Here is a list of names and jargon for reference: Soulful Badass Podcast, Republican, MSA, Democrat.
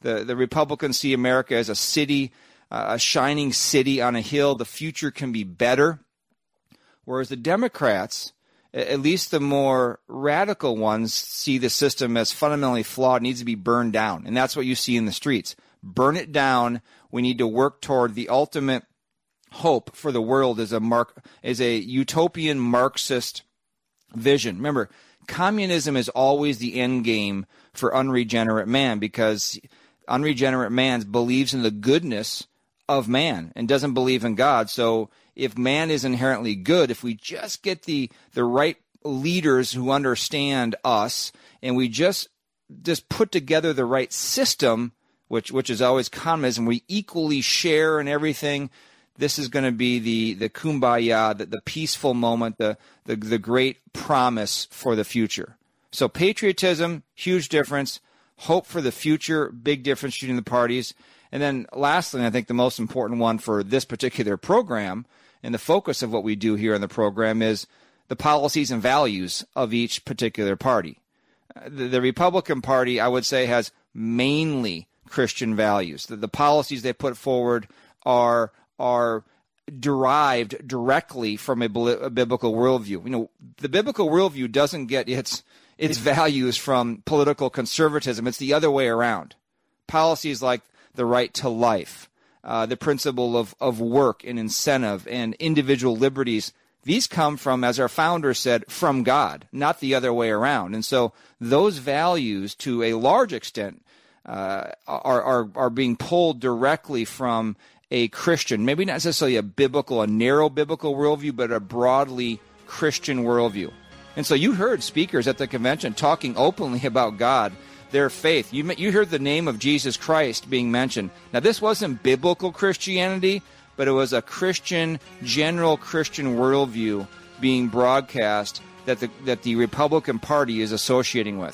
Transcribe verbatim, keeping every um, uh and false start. The, the Republicans see America as a city, uh, a shining city on a hill. The future can be better. Whereas the Democrats, at least the more radical ones, see the system as fundamentally flawed, needs to be burned down. And that's what you see in the streets. Burn it down. We need to work toward the ultimate hope for the world is a mark is a utopian Marxist vision. Remember, communism is always the end game for unregenerate man, because unregenerate man believes in the goodness of man and doesn't believe in God. So if man is inherently good, if we just get the the right leaders who understand us, and we just just put together the right system, which which is always communism, we equally share in everything. This is going to be the the kumbaya, the, the peaceful moment, the, the the great promise for the future. So patriotism, huge difference. Hope for the future, big difference between the parties. And then lastly, and I think the most important one for this particular program and the focus of what we do here in the program is the policies and values of each particular party. The, the Republican Party, I would say, has mainly Christian values. The, the policies they put forward are are derived directly from a, bl- a biblical worldview. You know, the biblical worldview doesn't get its its values from political conservatism. It's the other way around. Policies like the right to life, uh, the principle of, of work and incentive and individual liberties, these come from, as our founder said, from God, not the other way around. And so those values, to a large extent, uh, are, are are being pulled directly from a Christian, maybe not necessarily a biblical, a narrow biblical worldview, but a broadly Christian worldview. And so you heard speakers at the convention talking openly about God, their faith. You you heard the name of Jesus Christ being mentioned. Now, this wasn't biblical Christianity, but it was a Christian, general Christian worldview being broadcast that the, that the Republican Party is associating with.